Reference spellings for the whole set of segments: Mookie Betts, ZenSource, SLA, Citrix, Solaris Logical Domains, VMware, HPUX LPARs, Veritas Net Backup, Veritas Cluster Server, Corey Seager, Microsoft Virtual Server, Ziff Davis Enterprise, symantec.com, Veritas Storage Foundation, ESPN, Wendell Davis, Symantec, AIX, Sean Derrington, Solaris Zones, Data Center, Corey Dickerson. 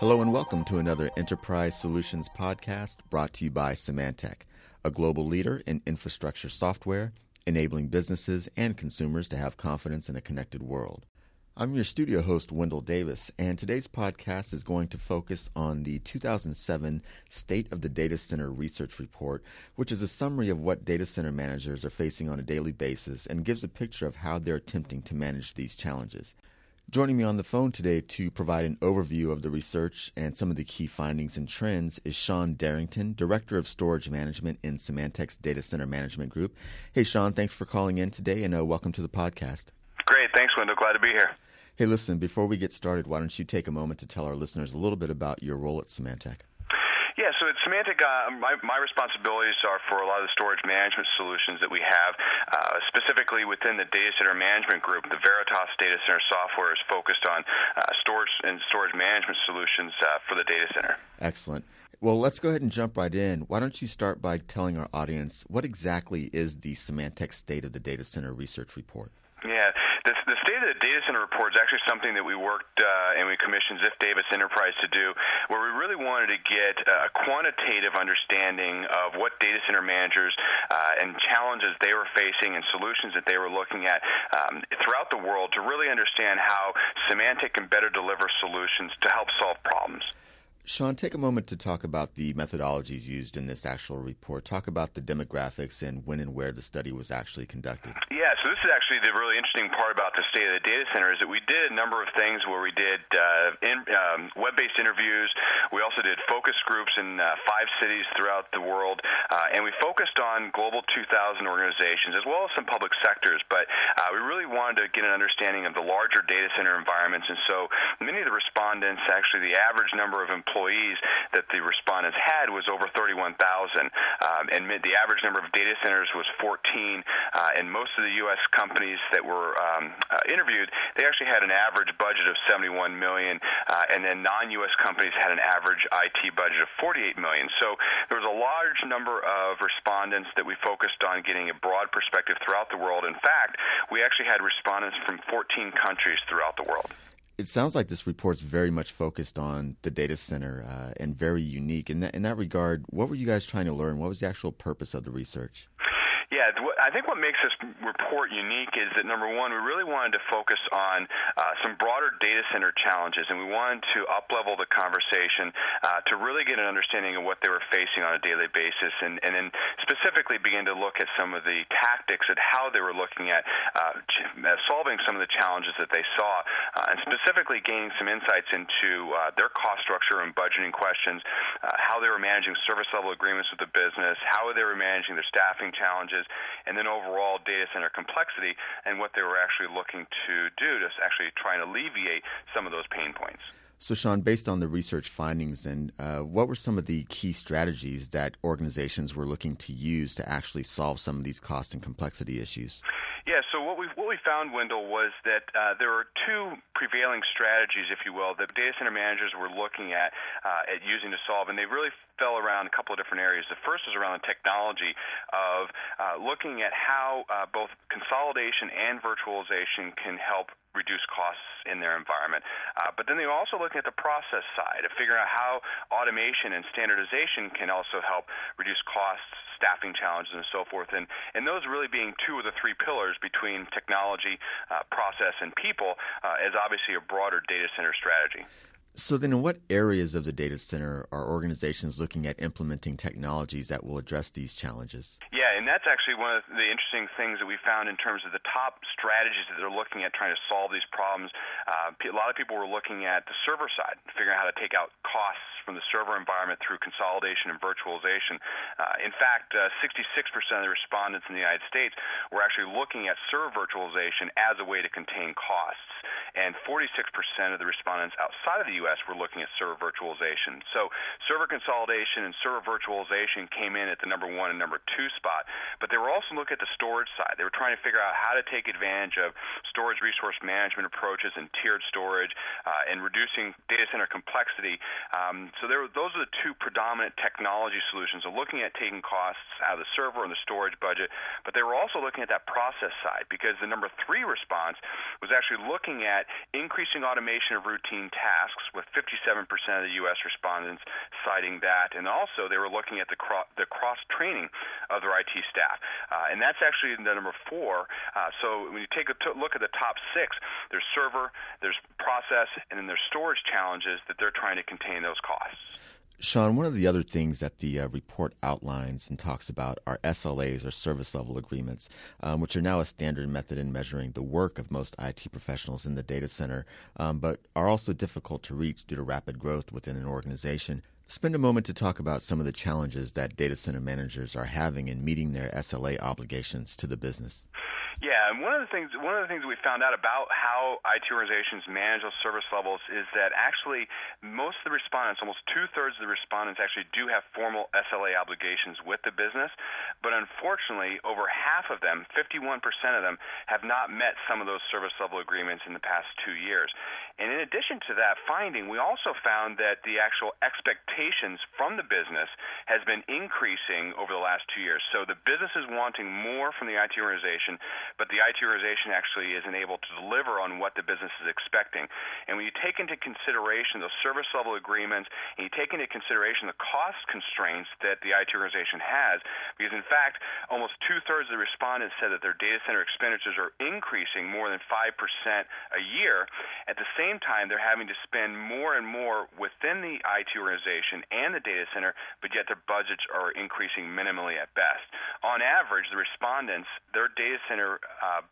Hello and welcome to another Enterprise Solutions podcast brought to you by Symantec, a global leader in infrastructure software, enabling businesses and consumers to have confidence in a connected world. I'm your studio host, Wendell Davis, and today's podcast is going to focus on the 2007 State of the Data Center Research Report, which is a summary of what data center managers are facing on a daily basis and gives a picture of how they're attempting to manage these challenges. Joining me on the phone today to provide an overview of the research and some of the key findings and trends is Sean Derrington, Director of Storage Management in Symantec's Data Center Management Group. Hey, Sean, thanks for calling in today, and welcome to the podcast. Great. Thanks, Wendell. Glad to be here. Hey, listen, before we get started, why don't you take a moment to tell our listeners a little bit about your role at Symantec? Yeah, so at Symantec, my responsibilities are for a lot of the storage management solutions that we have, specifically within the Data Center Management Group. The Veritas Data Center software is focused on storage and storage management solutions for the data center. Excellent. Well, let's go ahead and jump right in. Why don't you start by telling our audience what exactly is the Symantec State of the Data Center Research Report? Yeah, the State of the Data Center Report is actually something that we worked and we commissioned Ziff Davis Enterprise to do, where we really wanted to get a quantitative understanding of what data center managers and challenges they were facing and solutions that they were looking at throughout the world to really understand how Symantec can better deliver solutions to help solve problems. Sean, take a moment to talk about the methodologies used in this actual report. Talk about the demographics and when and where the study was actually conducted. Yeah, so this is actually the really interesting part about the State of the Data Center is that we did a number of things where we did web-based interviews. We also did focus groups in five cities throughout the world, and we focused on Global 2000 organizations as well as some public sectors. But we really wanted to get an understanding of the larger data center environments, and so many of the respondents, actually the average number of employees that the respondents had was over 31,000, and the average number of data centers was 14, and most of the U.S. companies that were interviewed, they actually had an average budget of $71 million, and then non-U.S. companies had an average IT budget of $48 million. So there was a large number of respondents that we focused on getting a broad perspective throughout the world. In fact, we actually had respondents from 14 countries throughout the world. It sounds like this report's very much focused on the data center and very unique. In that regard, what were you guys trying to learn? What was the actual purpose of the research? Yeah, I think what makes this report unique is that, number one, we really wanted to focus on some broader data center challenges, and we wanted to up-level the conversation to really get an understanding of what they were facing on a daily basis, and then specifically begin to look at some of the tactics and how they were looking at solving some of the challenges that they saw, and specifically gaining some insights into their cost structure and budgeting questions, how they were managing service-level agreements with the business, how they were managing their staffing challenges, and then overall data center complexity and what they were actually looking to do to actually try and alleviate some of those pain points. So, Sean, based on the research findings, and what were some of the key strategies that organizations were looking to use to actually solve some of these cost and complexity issues? Yeah, so what we found, Wendell, was that there were two prevailing strategies, if you will, that data center managers were looking at using to solve, and they really fell around a couple of different areas. The first was around the technology of looking at how both consolidation and virtualization can help reduce costs in their environment. But then they were also looking at the process side of figuring out how automation and standardization can also help reduce costs, staffing challenges, and so forth. And those really being two of the three pillars between technology, process, and people is obviously a broader data center strategy. So then in what areas of the data center are organizations looking at implementing technologies that will address these challenges? Yeah, and that's actually one of the interesting things that we found in terms of the top strategies that they're looking at trying to solve these problems. A lot of people were looking at the server side, figuring out how to take out costs from the server environment through consolidation and virtualization. In fact, 66% of the respondents in the United States were actually looking at server virtualization as a way to contain costs, and 46% of the respondents outside of the U.S. we're looking at server virtualization. So server consolidation and server virtualization came in at the number one and number two spot, but they were also looking at the storage side. They were trying to figure out how to take advantage of storage resource management approaches and tiered storage and reducing data center complexity. So those are the two predominant technology solutions. So looking at taking costs out of the server and the storage budget, but they were also looking at that process side because the number three response was actually looking at at increasing automation of routine tasks, with 57% of the U.S. respondents citing that. And also they were looking at the cross-training of their IT staff. And that's actually the number 4. So when you take a look at the top 6, there's server, there's process, and then there's storage challenges that they're trying to contain those costs. Sean, one of the other things that the report outlines and talks about are SLAs, or service level agreements, which are now a standard method in measuring the work of most IT professionals in the data center, but are also difficult to reach due to rapid growth within an organization. Spend a moment to talk about some of the challenges that data center managers are having in meeting their SLA obligations to the business. Yeah, and one of the things we found out about how IT organizations manage those service levels is that actually most of the respondents, almost 2/3 of the respondents, actually do have formal SLA obligations with the business, but unfortunately, over half of them, 51% of them, have not met some of those service level agreements in the past 2 years. And in addition to that finding, we also found that the actual expectations from the business has been increasing over the last 2 years. So the business is wanting more from the IT organization, but the IT organization actually isn't able to deliver on what the business is expecting. And when you take into consideration those service level agreements, and you take into consideration the cost constraints that the IT organization has, because in fact, almost 2/3 of the respondents said that their data center expenditures are increasing more than 5% a year. At the same time, they're having to spend more and more within the IT organization and the data center, but yet their budgets are increasing minimally at best. On average, the respondents, their data center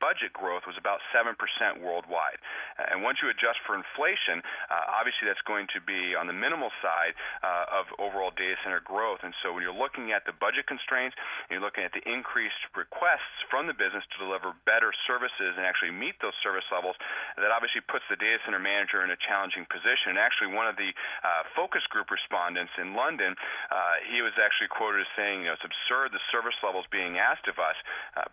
budget growth was about 7% worldwide. And once you adjust for inflation, obviously that's going to be on the minimal side of overall data center growth. And so when you're looking at the budget constraints, and you're looking at the increased requests from the business to deliver better services and actually meet those service levels, that obviously puts the data center manager in a challenging position. And actually one of the focus group respondents in London, he was actually quoted as saying, you know, it's absurd the service levels being asked of us,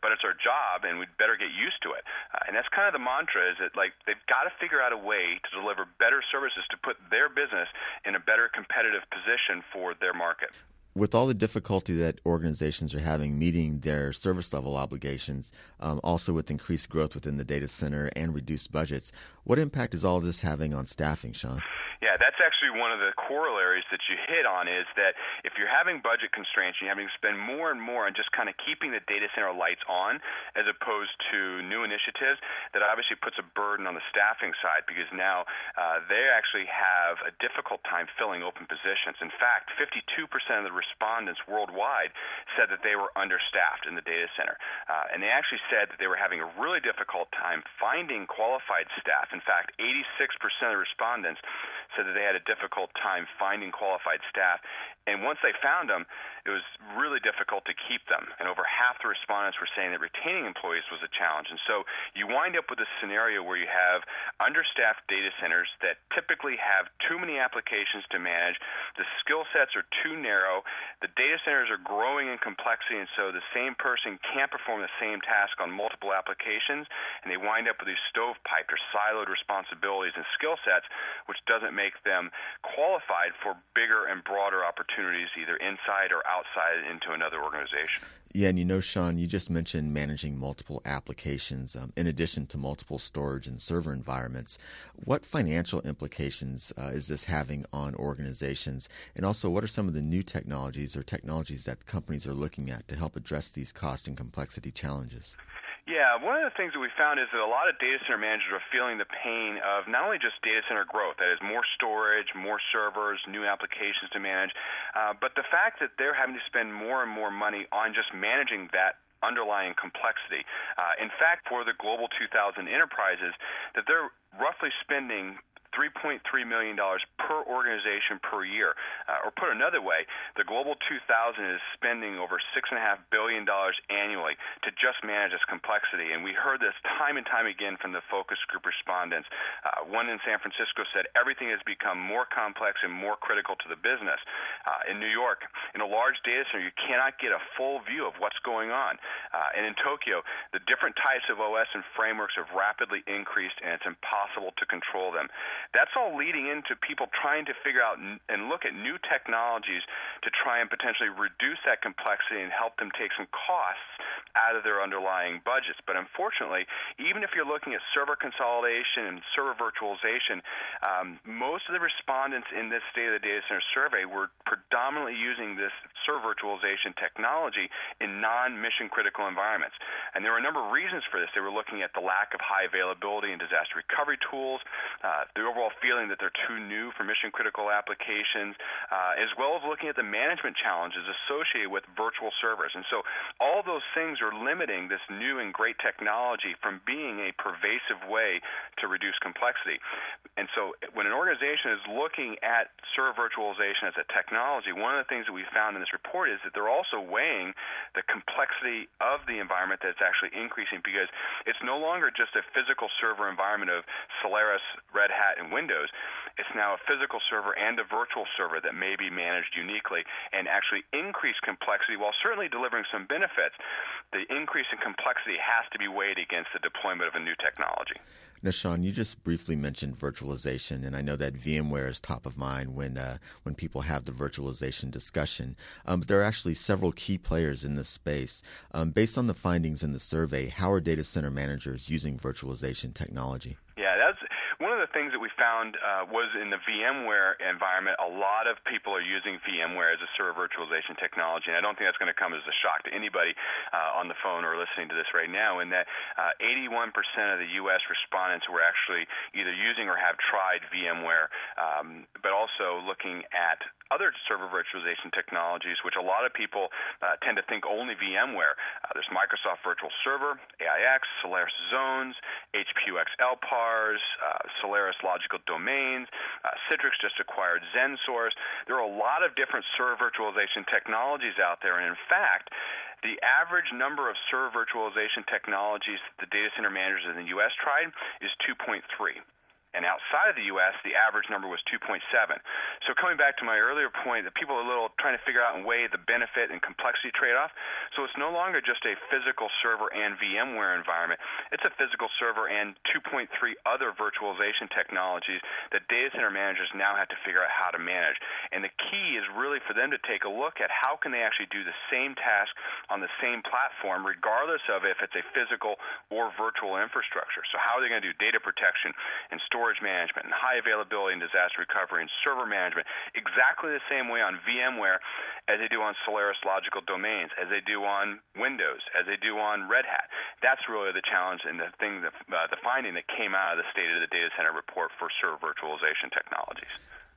but it's our job and we'd better get used to it. And that's kind of the mantra, is that, like, they've got to figure out a way to deliver better services to put their business in a better competitive position for their market. With all the difficulty that organizations are having meeting their service level obligations, also with increased growth within the data center and reduced budgets, what impact is all this having on staffing, Sean? Yeah, that's actually one of the corollaries that you hit on, is that if you're having budget constraints and you're having to spend more and more on just kind of keeping the data center lights on as opposed to new initiatives, that obviously puts a burden on the staffing side, because now they actually have a difficult time filling open positions. In fact, 52% of the respondents worldwide said that they were understaffed in the data center. And they actually said that they were having a really difficult time finding qualified staff. In fact, 86% of the respondents said that they had a difficult time finding qualified staff. And once they found them, it was really difficult to keep them. And over half the respondents were saying that retaining employees was a challenge. And so you wind up with a scenario where you have understaffed data centers that typically have too many applications to manage. The skill sets are too narrow. The data centers are growing in complexity, and so the same person can't perform the same task on multiple applications. And they wind up with these stovepiped or siloed responsibilities and skill sets, which doesn't make them qualified for bigger and broader opportunities, either inside or outside into another organization. Yeah, and you know, Sean, you just mentioned managing multiple applications in addition to multiple storage and server environments. What financial implications is this having on organizations? And also, what are some of the new technologies or technologies that companies are looking at to help address these cost and complexity challenges? Yeah, one of the things that we found is that a lot of data center managers are feeling the pain of not only just data center growth, that is more storage, more servers, new applications to manage, but the fact that they're having to spend more and more money on just managing that underlying complexity. In fact, for the Global 2000 enterprises, that they're roughly spending $3.3 million per organization per year. Or put another way, the Global 2000 is spending over $6.5 billion annually to just manage this complexity. And we heard this time and time again from the focus group respondents. One in San Francisco said, everything has become more complex and more critical to the business. In New York, in a large data center, you cannot get a full view of what's going on. And in Tokyo, the different types of OS and frameworks have rapidly increased, and it's impossible to control them. That's all leading into people trying to figure out and look at new technologies to try and potentially reduce that complexity and help them take some costs out of their underlying budgets. But unfortunately, even if you're looking at server consolidation and server virtualization, most of the respondents in this State of the Data Center survey were predominantly using this server virtualization technology in non-mission critical environments. And there were a number of reasons for this. They were looking at the lack of high availability and disaster recovery tools, the overall feeling that they're too new for mission critical applications, as well as looking at the management challenges associated with virtual servers. And so all those things are limiting this new and great technology from being a pervasive way to reduce complexity. And so when an organization is looking at server virtualization as a technology, one of the things that we found in this report is that they're also weighing the complexity of the environment that's actually increasing, because it's no longer just a physical server environment of Solaris, Red Hat, and Windows. It's now a physical server and a virtual server that may be managed uniquely and actually increase complexity while certainly delivering some benefits. The increase in complexity has to be weighed against the deployment of a new technology. Now, Sean, you just briefly mentioned virtualization, and I know that VMware is top of mind when people have the virtualization discussion. But there are actually several key players in this space. Based on the findings in the survey, how are data center managers using virtualization technology? Yeah, that's one of the things that we found was in the VMware environment, a lot of people are using VMware as a server virtualization technology, and I don't think that's going to come as a shock to anybody on the phone or listening to this right now, in that 81% of the U.S. respondents were actually either using or have tried VMware, but also looking at other server virtualization technologies, which a lot of people tend to think only VMware. There's Microsoft Virtual Server, AIX, Solaris Zones, HPUX LPARs, Solaris Logical Domains, Citrix just acquired ZenSource. There are a lot of different server virtualization technologies out there, and in fact, the average number of server virtualization technologies that the data center managers in the U.S. tried is 2.3. And outside of the U.S., the average number was 2.7. So coming back to my earlier point, that people are a little trying to figure out and weigh the benefit and complexity trade-off. So it's no longer just a physical server and VMware environment. It's a physical server and 2.3 other virtualization technologies that data center managers now have to figure out how to manage. And the key is really for them to take a look at how can they actually do the same task on the same platform, regardless of if it's a physical or virtual infrastructure. So how are they going to do data protection and storage management and high availability and disaster recovery and server management exactly the same way on VMware as they do on Solaris Logical Domains, as they do on Windows, as they do on Red Hat? That's really the challenge and the thing, the finding that came out of the State of the Data Center report for server virtualization technologies.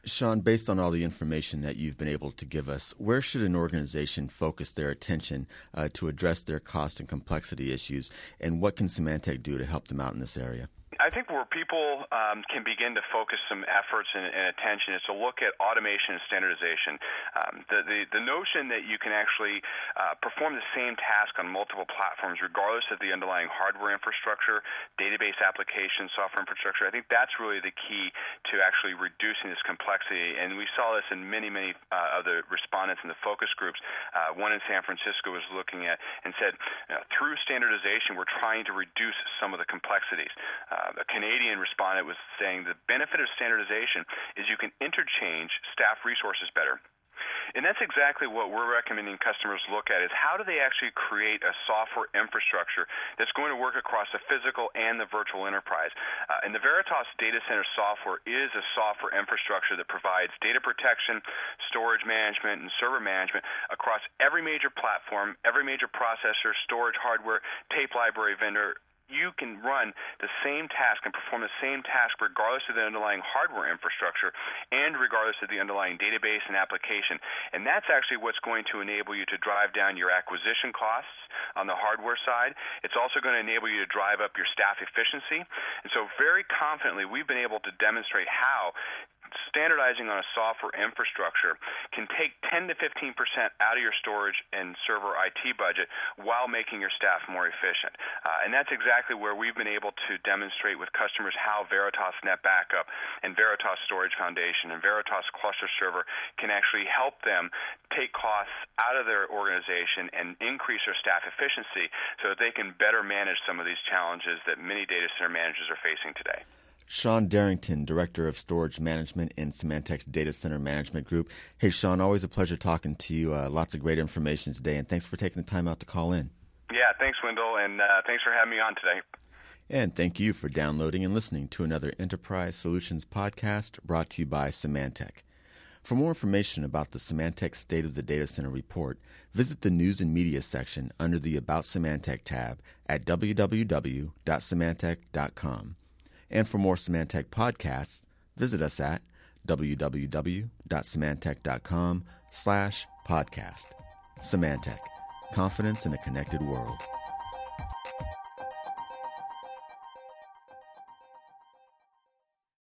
Sean, based on all the information that you've been able to give us, where should an organization focus their attention to address their cost and complexity issues, and what can Symantec do to help them out in this area? I think where people can begin to focus some efforts and attention is to look at automation and standardization. The notion that you can actually perform the same task on multiple platforms regardless of the underlying hardware infrastructure, database application, software infrastructure, I think that's really the key to actually reducing this complexity. And we saw this in many, many other respondents in the focus groups. One in San Francisco was looking at and said, through standardization, we're trying to reduce some of the complexities. A Canadian respondent was saying the benefit of standardization is you can interchange staff resources better. And that's exactly what we're recommending customers look at, is how do they actually create a software infrastructure that's going to work across the physical and the virtual enterprise. And the Veritas Data Center software is a software infrastructure that provides data protection, storage management, and server management across every major platform, every major processor, storage hardware, tape library vendor. You can run the same task and perform the same task regardless of the underlying hardware infrastructure and regardless of the underlying database and application. And that's actually what's going to enable you to drive down your acquisition costs on the hardware side. It's also going to enable you to drive up your staff efficiency. And so very confidently, we've been able to demonstrate how standardizing on a software infrastructure can take 10 to 15% out of your storage and server IT budget while making your staff more efficient. And that's exactly where we've been able to demonstrate with customers how Veritas Net Backup and Veritas Storage Foundation and Veritas Cluster Server can actually help them take costs out of their organization and increase their staff efficiency so that they can better manage some of these challenges that many data center managers are facing today. Sean Derrington, Director of Storage Management in Symantec's Data Center Management Group. Hey, Sean, always a pleasure talking to you. Lots of great information today, and thanks for taking the time out to call in. Yeah, Yeah, thanks, Wendell, and thanks for having me on today. And thank you for downloading and listening to another Enterprise Solutions podcast brought to you by Symantec. For more information about the Symantec State of the Data Center report, visit the News and Media section under the About Symantec tab at www.symantec.com. And for more Symantec podcasts, visit us at www.symantec.com/podcast. Symantec, confidence in a connected world.